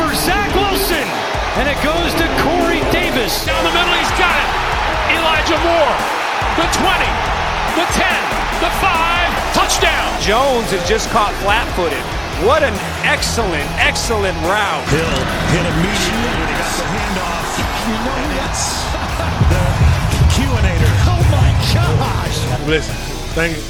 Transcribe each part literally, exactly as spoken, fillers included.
for Zach Wilson. And it goes to Corey Davis. Down the middle, he's got it. Elijah Moore, the twenty, the ten, the five, touchdown. Jones has just caught flat-footed. What an excellent, excellent route. Hill hit immediately when he got the handoff. You know that's the Q-inator. Oh, my gosh. Listen, thank you.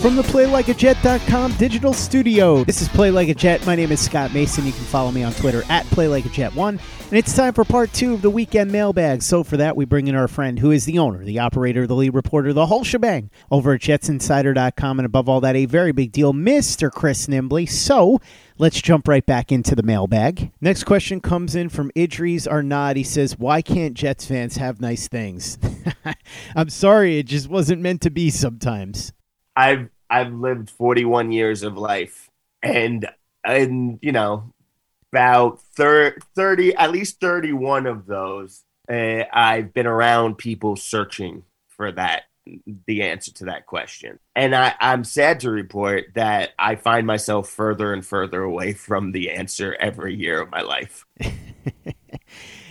From the Play Like A Jet dot com digital studio, this is Play Like a Jet. My name is Scott Mason. You can follow me on Twitter at Play Like A Jet one. And it's time for part two of the weekend mailbag. So for that, we bring in our friend who is the owner, the operator, the lead reporter, the whole shebang over at Jets Insider dot com. And above all that, a very big deal, Mister Chris Nimbly. So let's jump right back into the mailbag. Next question comes in from Idris Arnad. He says, why can't Jets fans have nice things? I'm sorry, it just wasn't meant to be sometimes. I've I've lived forty-one years of life, and and you know, about thirty, at least thirty-one of those, uh, I've been around people searching for that, the answer to that question. And I, I'm sad to report that I find myself further and further away from the answer every year of my life.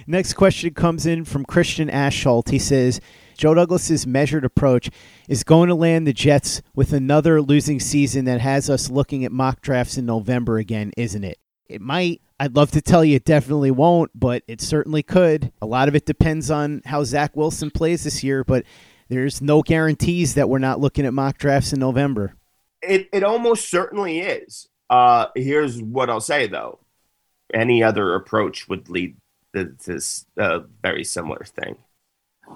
Next question comes in from Christian Ashholt. He says, Joe Douglas's measured approach is going to land the Jets with another losing season that has us looking at mock drafts in November again, isn't it? It might. I'd love to tell you it definitely won't, but it certainly could. A lot of it depends on how Zach Wilson plays this year, but there's no guarantees that we're not looking at mock drafts in November. It it almost certainly is. Uh, here's what I'll say, though. Any other approach would lead to this uh, very similar thing.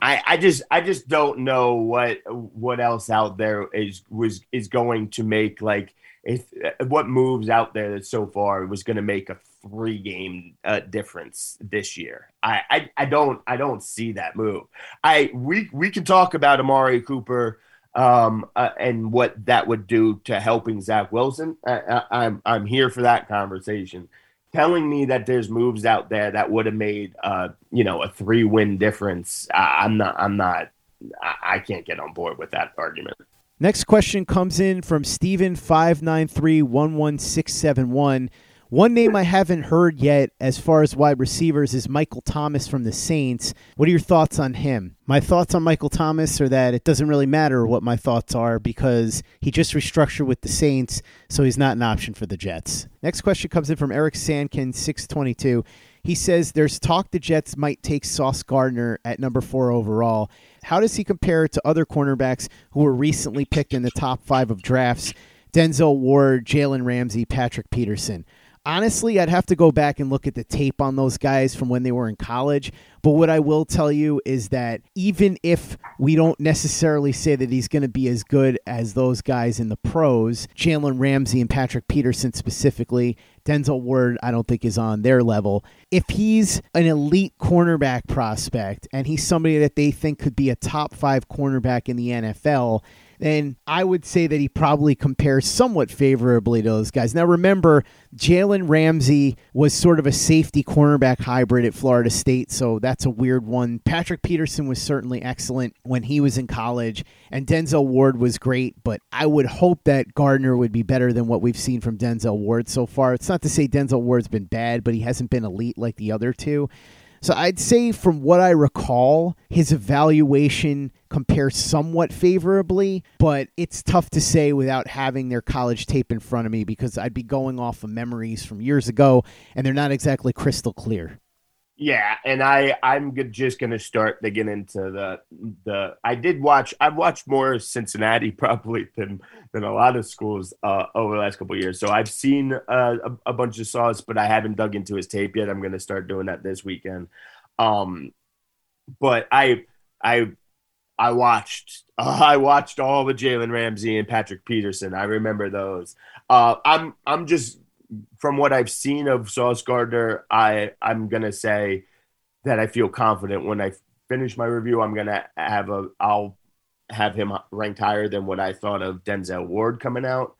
I, I just I just don't know what what else out there is was is going to make, like, if what moves out there that so far was going to make a three game uh, difference this year. I, I I don't I don't see that move. I we we can talk about Amari Cooper um uh, and what that would do to helping Zach Wilson. I, I, I'm I'm here for that conversation. Telling me that there's moves out there that would have made, uh, you know, a three-win difference. I, I'm not. I'm not. I, I can't get on board with that argument. Next question comes in from Steven five nine three one one six seven one. One name I haven't heard yet, as far as wide receivers, is Michael Thomas from the Saints. What are your thoughts on him? My thoughts on Michael Thomas are that it doesn't really matter what my thoughts are because he just restructured with the Saints, so he's not an option for the Jets. Next question comes in from Eric Sankin, six twenty-two. He says, there's talk the Jets might take Sauce Gardner at number four overall. How does he compare to other cornerbacks who were recently picked in the top five of drafts? Denzel Ward, Jalen Ramsey, Patrick Peterson. Honestly, I'd have to go back and look at the tape on those guys from when they were in college. But what I will tell you is that even if we don't necessarily say that he's going to be as good as those guys in the pros, Jalen Ramsey and Patrick Peterson specifically, Denzel Ward, I don't think is on their level. If he's an elite cornerback prospect and he's somebody that they think could be a top five cornerback in the N F L, then I would say that he probably compares somewhat favorably to those guys. Now, remember, Jalen Ramsey was sort of a safety cornerback hybrid at Florida State, so that's a weird one. Patrick Peterson was certainly excellent when he was in college, and Denzel Ward was great, but I would hope that Gardner would be better than what we've seen from Denzel Ward so far. It's not to say Denzel Ward's been bad, but he hasn't been elite like the other two. So I'd say from what I recall, his evaluation compares somewhat favorably, but it's tough to say without having their college tape in front of me because I'd be going off of memories from years ago, and they're not exactly crystal clear. Yeah, and I, I'm just going to start digging into the the. I did watch. I've watched more Cincinnati probably than than a lot of schools uh, over the last couple of years. So I've seen uh, a, a bunch of Sauce, but I haven't dug into his tape yet. I'm going to start doing that this weekend. Um, but I I I watched uh, I watched all the Jalen Ramsey and Patrick Peterson. I remember those. Uh, I'm I'm just. From what I've seen of Sauce Gardner, I, I'm going to say that I feel confident when I finish my review. I'm going to have a – I'll have him ranked higher than what I thought of Denzel Ward coming out.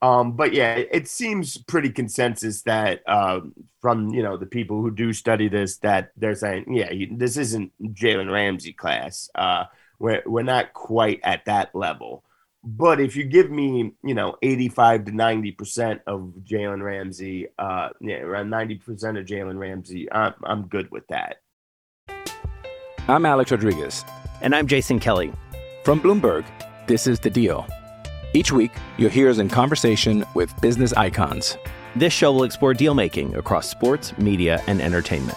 Um, but, yeah, it seems pretty consensus that uh, from, you know, the people who do study this that they're saying, yeah, this isn't Jalen Ramsey class. Uh, we're, we're not quite at that level. But if you give me, you know, eighty-five to ninety percent of Jalen Ramsey, uh, yeah, around ninety percent of Jalen Ramsey, I'm, I'm good with that. I'm Alex Rodriguez. And I'm Jason Kelly. From Bloomberg, this is The Deal. Each week, you'll hear us in conversation with business icons. This show will explore deal-making across sports, media, and entertainment.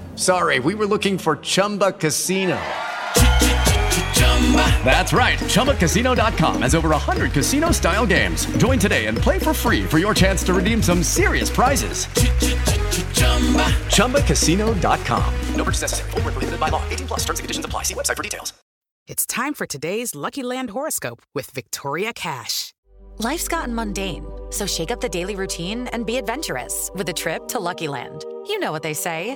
Sorry, we were looking for Chumba Casino. That's right, Chumba Casino dot com has over one hundred casino-style games. Join today and play for free for your chance to redeem some serious prizes. Chumba Casino dot com. No purchase necessary. Void where prohibited by law. eighteen plus terms and conditions apply. See website for details. It's time for today's Lucky Land horoscope with Victoria Cash. Life's gotten mundane, so shake up the daily routine and be adventurous with a trip to Lucky Land. You know what they say.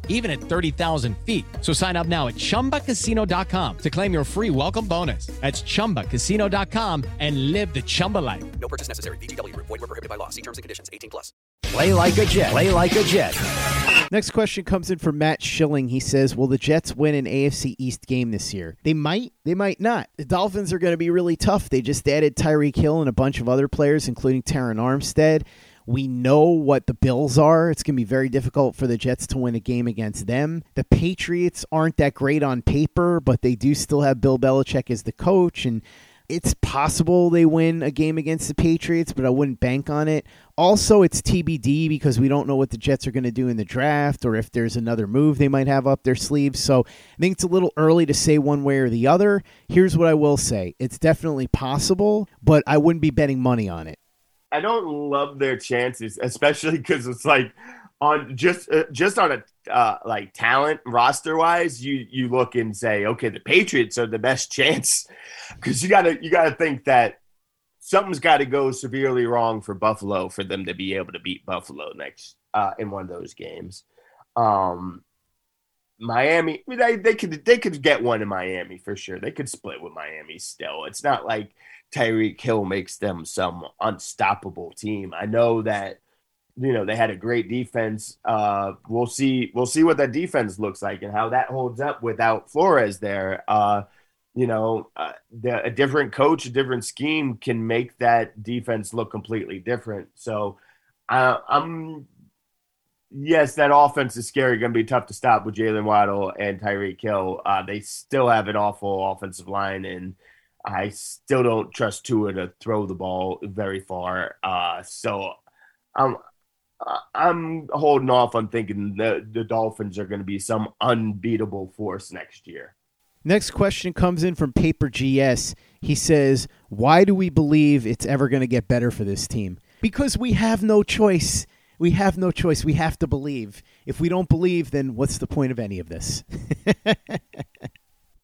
even at thirty thousand feet. So sign up now at Chumba Casino dot com to claim your free welcome bonus. That's Chumba Casino dot com and live the Chumba life. No purchase necessary. V G W. Void where prohibited by law. See terms and conditions. eighteen plus. Play like a Jet. Play like a Jet. Next question comes in from Matt Schilling. He says, will the Jets win an A F C East game this year? They might. They might not. The Dolphins are going to be really tough. They just added Tyreek Hill and a bunch of other players, including Taron Armstead. We know what the Bills are. It's going to be very difficult for the Jets to win a game against them. The Patriots aren't that great on paper, but they do still have Bill Belichick as the coach, and it's possible they win a game against the Patriots, but I wouldn't bank on it. Also, it's T B D because we don't know what the Jets are going to do in the draft or if there's another move they might have up their sleeves. So I think it's a little early to say one way or the other. Here's what I will say. It's definitely possible, but I wouldn't be betting money on it. I don't love their chances, especially because it's like on just uh, just on a uh, like talent roster wise, you you look and say, okay, the Patriots are the best chance, because you gotta you gotta think that something's got to go severely wrong for Buffalo for them to be able to beat Buffalo next uh, in one of those games. Um, Miami, they they could they could get one in Miami for sure. They could split with Miami still. It's not like Tyreek Hill makes them some unstoppable team. I know that, you know, they had a great defense. Uh, we'll see. We'll see what that defense looks like and how that holds up without Flores there. Uh, you know, uh, the, a different coach, a different scheme can make that defense look completely different. So uh, I'm. Yes, that offense is scary. Going to be tough to stop with Jaylen Waddle and Tyreek Hill. Uh, they still have an awful offensive line, and I still don't trust Tua to throw the ball very far. Uh, so I'm I'm holding off on thinking the the Dolphins are going to be some unbeatable force next year. Next question comes in from Paper G S. He says, "Why do we believe it's ever going to get better for this team? Because we have no choice." We have no choice. We have to believe. If we don't believe, then what's the point of any of this?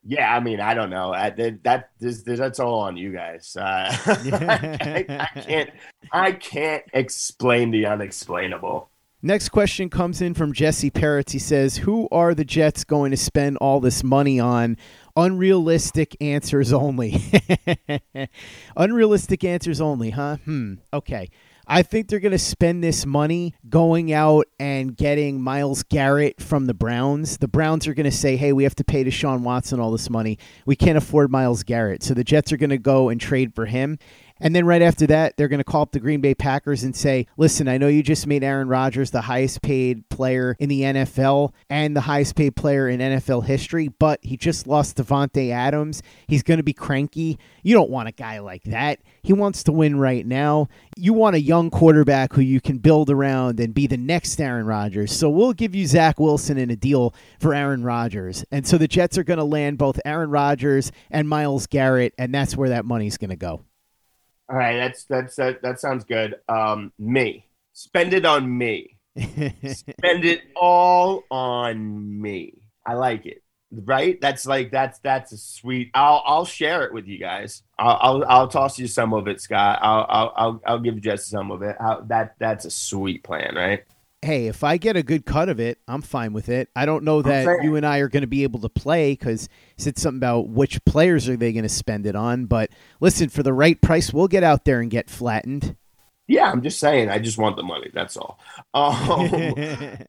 Yeah, I mean, I don't know. I, that this, this, that's all on you guys. Uh, I, I, I can't. I can't explain the unexplainable. Next question comes in from Jesse Peretz. He says, "Who are the Jets going to spend all this money on? Unrealistic answers only." Unrealistic answers only, huh? Hmm. Okay. I think they're going to spend this money going out and getting Miles Garrett from the Browns. The Browns are going to say, hey, we have to pay Deshaun Watson all this money. We can't afford Miles Garrett. So the Jets are going to go and trade for him. And then right after that, they're going to call up the Green Bay Packers and say, listen, I know you just made Aaron Rodgers the highest paid player in the N F L and the highest paid player in N F L history, but he just lost Devontae Adams. He's going to be cranky. You don't want a guy like that. He wants to win right now. You want a young quarterback who you can build around and be the next Aaron Rodgers. So we'll give you Zach Wilson in a deal for Aaron Rodgers. And so the Jets are going to land both Aaron Rodgers and Miles Garrett, and that's where that money's going to go. All right, that's that's that, that sounds good. Um, me. Spend it on me. Spend it all on me. I like it. Right? That's like that's that's a sweet. I'll I'll share it with you guys. I'll I'll, I'll toss you some of it, Scott. I'll I'll I'll, I'll give Jess some of it. I'll, that that's a sweet plan, right? Hey, if I get a good cut of it, I'm fine with it. I don't know that you and I are going to be able to play because it said something about which players are they going to spend it on. But listen, for the right price, we'll get out there and get flattened. Yeah, I'm just saying. I just want the money. That's all. Um,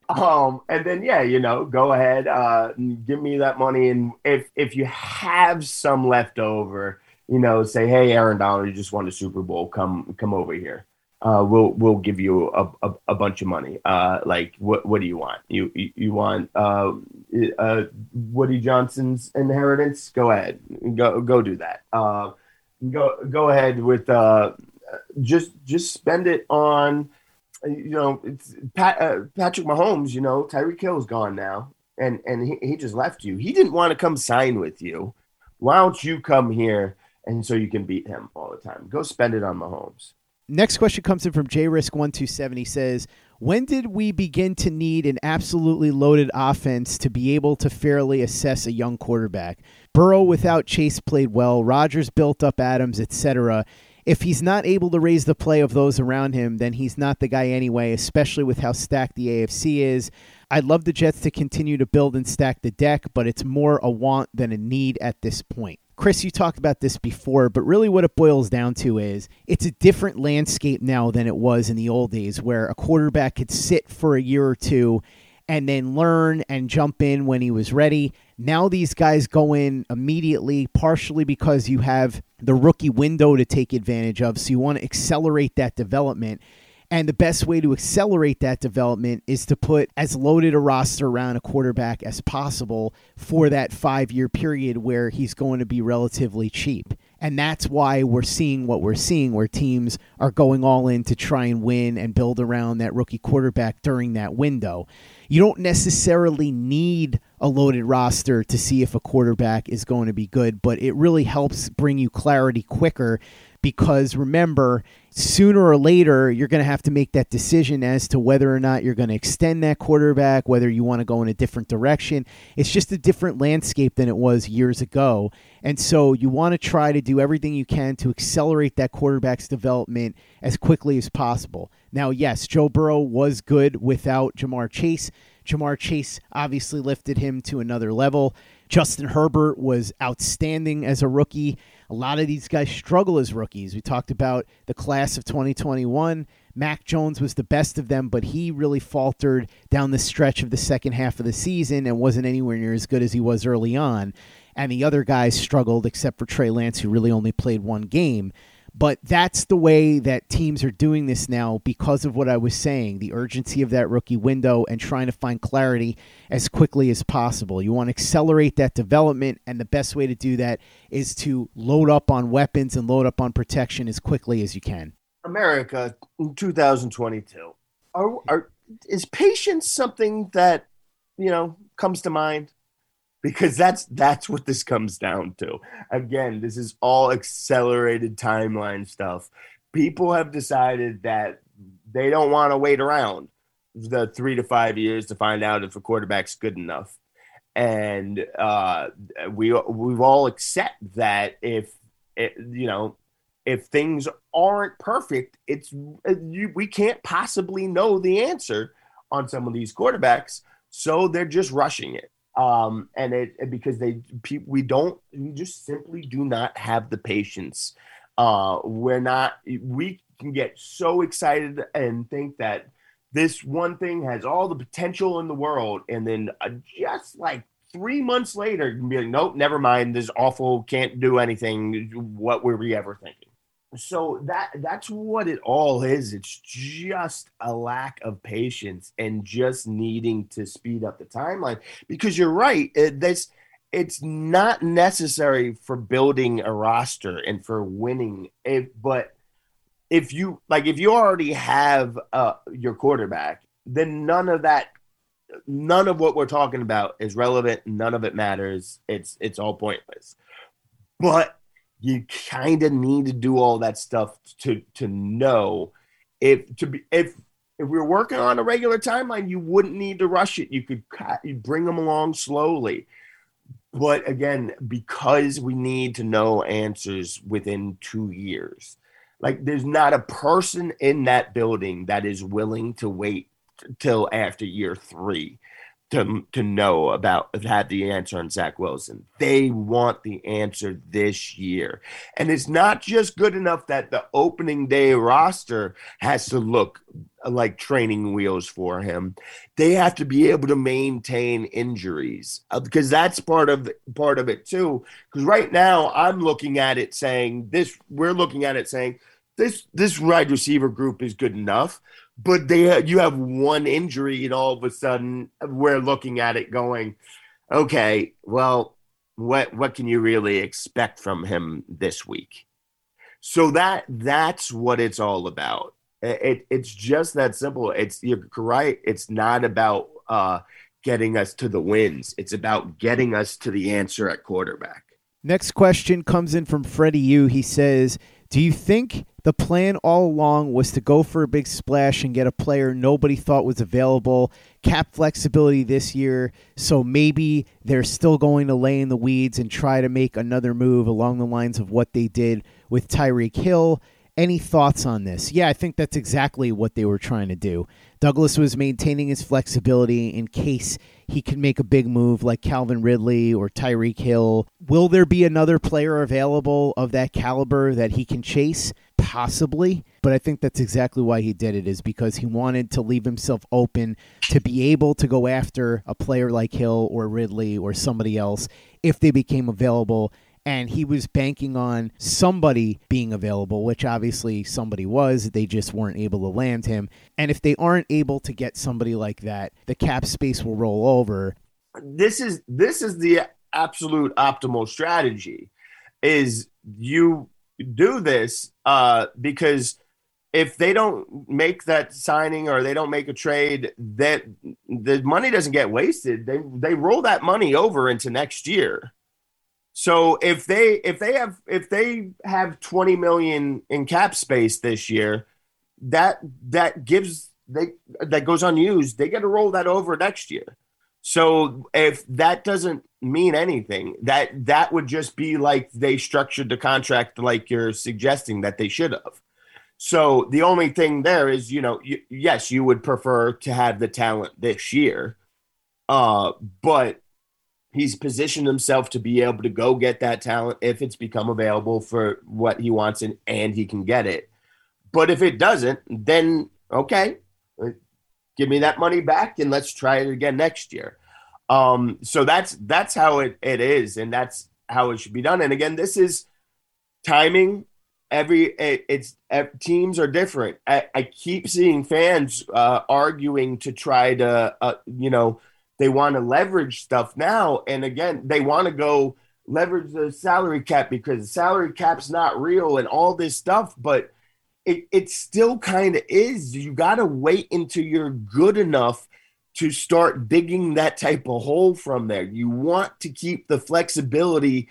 um, and then, yeah, you know, go ahead. Uh, give me that money. And if, if you have some left over, you know, say, hey, Aaron Donald, you just won the Super Bowl. Come come over here. Uh, we'll we'll give you a, a, a bunch of money. Uh, like what what do you want? You you, you want uh, uh, Woody Johnson's inheritance? Go ahead, go go do that. Uh, go go ahead with uh, just just spend it on, you know, it's Pat, uh, Patrick Mahomes. You know, Tyreek Hill's gone now, and and he, he just left you. He didn't want to come sign with you. Why don't you come here and so you can beat him all the time? Go spend it on Mahomes. Next question comes in from J Risk one two seven. He says, when did we begin to need an absolutely loaded offense to be able to fairly assess a young quarterback? Burrow without Chase played well. Rodgers built up Adams, et cetera. If he's not able to raise the play of those around him, then he's not the guy anyway, especially with how stacked the A F C is. I'd love the Jets to continue to build and stack the deck, but it's more a want than a need at this point. Chris, you talked about this before, but really what it boils down to is it's a different landscape now than it was in the old days where a quarterback could sit for a year or two and then learn and jump in when he was ready. Now these guys go in immediately, partially because you have the rookie window to take advantage of, so you want to accelerate that development. And the best way to accelerate that development is to put as loaded a roster around a quarterback as possible for that five-year period where he's going to be relatively cheap. And that's why we're seeing what we're seeing, where teams are going all in to try and win and build around that rookie quarterback during that window. You don't necessarily need a loaded roster to see if a quarterback is going to be good, but it really helps bring you clarity quicker because remember, sooner or later, you're going to have to make that decision as to whether or not you're going to extend that quarterback, whether you want to go in a different direction. It's just a different landscape than it was years ago. And so you want to try to do everything you can to accelerate that quarterback's development as quickly as possible. Now, yes, Joe Burrow was good without Jamar Chase. Jamar Chase obviously lifted him to another level. Justin Herbert was outstanding as a rookie. A lot of these guys struggle as rookies. We talked about the class of twenty twenty-one. Mac Jones was the best of them, but he really faltered down the stretch of the second half of the season and wasn't anywhere near as good as he was early on. And the other guys struggled except for Trey Lance, who really only played one game. But that's the way that teams are doing this now because of what I was saying, the urgency of that rookie window and trying to find clarity as quickly as possible. You want to accelerate that development, and the best way to do that is to load up on weapons and load up on protection as quickly as you can. America in two thousand twenty-two, are, are, is patience something that, you know, comes to mind? Because that's that's what this comes down to. Again, this is all accelerated timeline stuff. People have decided that they don't want to wait around the three to five years to find out if a quarterback's good enough. And uh, we we've all accept that if it, you know if things aren't perfect, it's you, we can't possibly know the answer on some of these quarterbacks, so they're just rushing it. Um, and it because they we don't we just simply do not have the patience. Uh, we're not we can get so excited and think that this one thing has all the potential in the world, and then just like three months later, you can be like, nope, never mind. This is awful, can't do anything. What were we ever thinking? So that that's what it all is. It's just a lack of patience and just needing to speed up the timeline. Because you're right, it, this it's not necessary for building a roster and for winning. If, but if you like, if you already have uh, your quarterback, then none of that, none of what we're talking about is relevant. None of it matters. It's it's all pointless. But you kind of need to do all that stuff to to know if to be if if we were working on a regular timeline, you wouldn't need to rush it. You could you bring them along slowly, but again, because we need to know answers within two years, like there's not a person in that building that is willing to wait t- till after year three to to know about, have the answer on Zach Wilson. They want the answer this year. And it's not just good enough that the opening day roster has to look like training wheels for him. They have to be able to maintain injuries uh, because that's part of part of it too. Because right now I'm looking at it saying this, we're looking at it saying this, this wide receiver group is good enough. But they, you have one injury, and all of a sudden we're looking at it going, okay, well, what what can you really expect from him this week? So that that's what it's all about. It, it it's just that simple. It's you're right. It's not about uh, getting us to the wins. It's about getting us to the answer at quarterback. Next question comes in from Freddie Yu. He says, do you think the plan all along was to go for a big splash and get a player nobody thought was available, cap flexibility this year, so maybe they're still going to lay in the weeds and try to make another move along the lines of what they did with Tyreek Hill? Any thoughts on this? Yeah, I think that's exactly what they were trying to do. Douglas was maintaining his flexibility in case he could make a big move like Calvin Ridley or Tyreek Hill. Will there be another player available of that caliber that he can chase? Possibly. But I think that's exactly why he did it, is because he wanted to leave himself open to be able to go after a player like Hill or Ridley or somebody else if they became available. And he was banking on somebody being available, which obviously somebody was. They just weren't able to land him. And if they aren't able to get somebody like that, the cap space will roll over. This is this is the absolute optimal strategy, is you do this uh, because if they don't make that signing or they don't make a trade, that the money doesn't get wasted. They they roll that money over into next year. So if they if they have if they have twenty million in cap space this year, that that gives they that goes unused. They get to roll that over next year. So if that doesn't mean anything, that that would just be like they structured the contract like you're suggesting that they should have. So the only thing there is, you know, y- yes, you would prefer to have the talent this year, uh, but he's positioned himself to be able to go get that talent if it's become available for what he wants and, and he can get it. But if it doesn't, then okay, give me that money back and let's try it again next year. Um, so that's that's how it, it is, and that's how it should be done. And again, this is timing. Every it, it's it, teams are different. I, I keep seeing fans uh, arguing to try to, uh, you know, they want to leverage stuff now. And again, they want to go leverage the salary cap because the salary cap's not real and all this stuff. But it, it still kind of is. You got to wait until you're good enough to start digging that type of hole from there. You want to keep the flexibility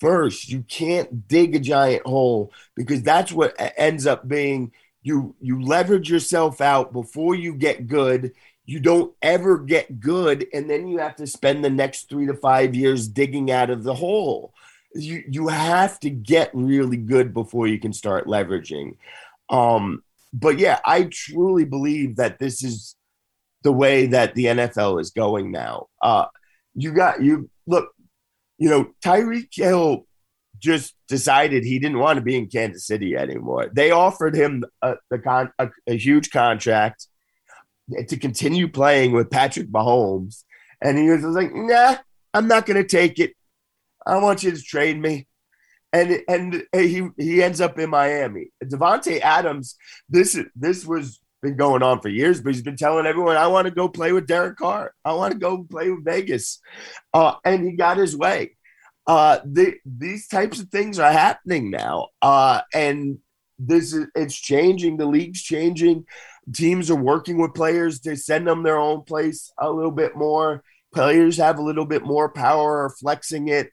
first. You can't dig a giant hole because that's what ends up being. You you leverage yourself out before you get good. You don't ever get good, and then you have to spend the next three to five years digging out of the hole. You you have to get really good before you can start leveraging. Um, but yeah, I truly believe that this is the way that the N F L is going now. Uh, you got you look. You know, Tyreek Hill just decided he didn't want to be in Kansas City anymore. They offered him a, the con, a, a huge contract to continue playing with Patrick Mahomes. And he was like, nah, I'm not going to take it. I want you to trade me. And and he he ends up in Miami. Devontae Adams, this this was been going on for years, but he's been telling everyone, I want to go play with Derek Carr. I want to go play with Vegas. Uh, and he got his way. Uh, the, these types of things are happening now. Uh, and this is, it's changing. The league's changing. Teams are working with players to send them their own place a little bit more. Players have a little bit more power or flexing it.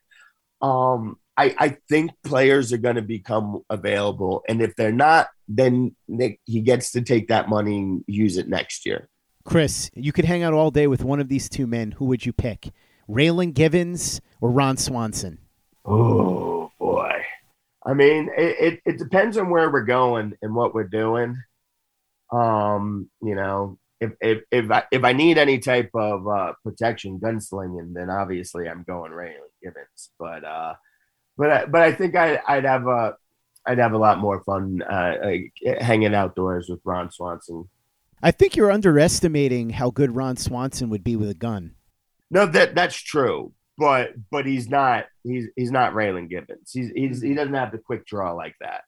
Um, I, I think players are going to become available. And if they're not, then Nick, he gets to take that money and use it next year. Chris, you could hang out all day with one of these two men. Who would you pick? Raylan Givens or Ron Swanson? Oh, boy. I mean, it, it, it depends on where we're going and what we're doing. Um, you know, if if if I, if I need any type of uh, protection, gunslinging, then obviously I'm going Raylan Givens. But uh, but I, but I think I, I'd have a I'd have a lot more fun uh, like, hanging outdoors with Ron Swanson. I think you're underestimating how good Ron Swanson would be with a gun. No, that that's true, but but he's not he's he's not Raylan Givens. He's, he's he doesn't have the quick draw like that.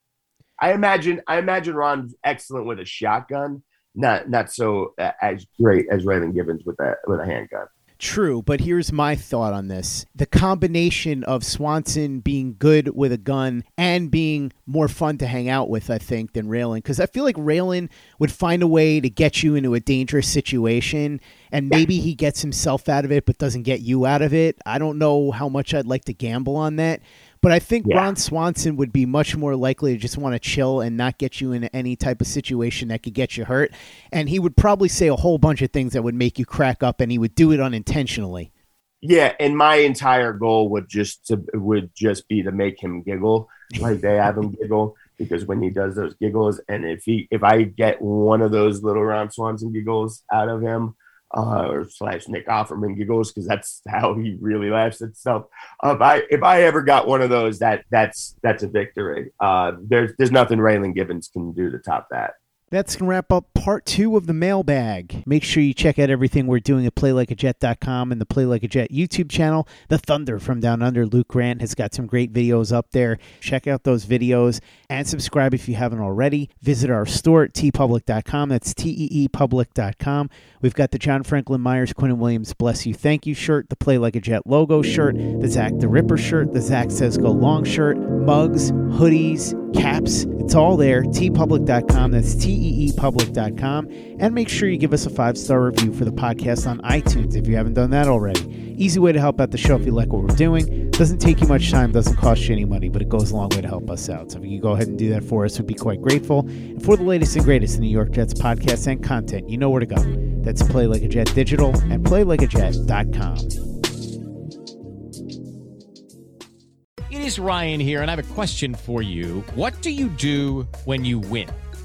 I imagine I imagine Ron's excellent with a shotgun, not not so uh, as great as Raylan Givens with a with a handgun. True, but here's my thought on this. The combination of Swanson being good with a gun and being more fun to hang out with, I think, than Raylan, because I feel like Raylan would find a way to get you into a dangerous situation, and maybe he gets himself out of it but doesn't get you out of it. I don't know how much I'd like to gamble on that. But I think yeah. Ron Swanson would be much more likely to just want to chill and not get you into any type of situation that could get you hurt. And he would probably say a whole bunch of things that would make you crack up, and he would do it unintentionally. Yeah, and my entire goal would just to, would just be to make him giggle, like they have him giggle, because when he does those giggles, and if he if I get one of those little Ron Swanson giggles out of him, Uh, or slash Nick Offerman giggles, because that's how he really laughs at stuff. Uh, if I if I ever got one of those, that that's that's a victory. Uh, there's there's nothing Raylan Givens can do to top that. That's going to wrap up part two of the mailbag. Make sure you check out everything we're doing at play like a jet dot com and the Play Like a Jet YouTube channel. The Thunder from Down Under, Luke Grant, has got some great videos up there. Check out those videos and subscribe if you haven't already. Visit our store at T E E public dot com. That's T E E public dot com. We've got the John Franklin Myers, Quinn and Williams Bless You Thank You shirt, the Play Like a Jet logo shirt, the Zach the Ripper shirt, the Zach Says Go Long shirt, mugs, hoodies, caps. It's all there. T E E public dot com. That's T E E public dot com. And make sure you give us a five-star review for the podcast on iTunes if you haven't done that already. Easy way to help out the show if you like what we're doing. Doesn't take you much time, doesn't cost you any money, but it goes a long way to help us out. So if you go ahead and do that for us, we'd be quite grateful. And for the latest and greatest in New York Jets podcasts and content, you know where to go. That's Play Like a Jet Digital and play like a jet dot com. It is Ryan here, and I have a question for you. What do you do when you win?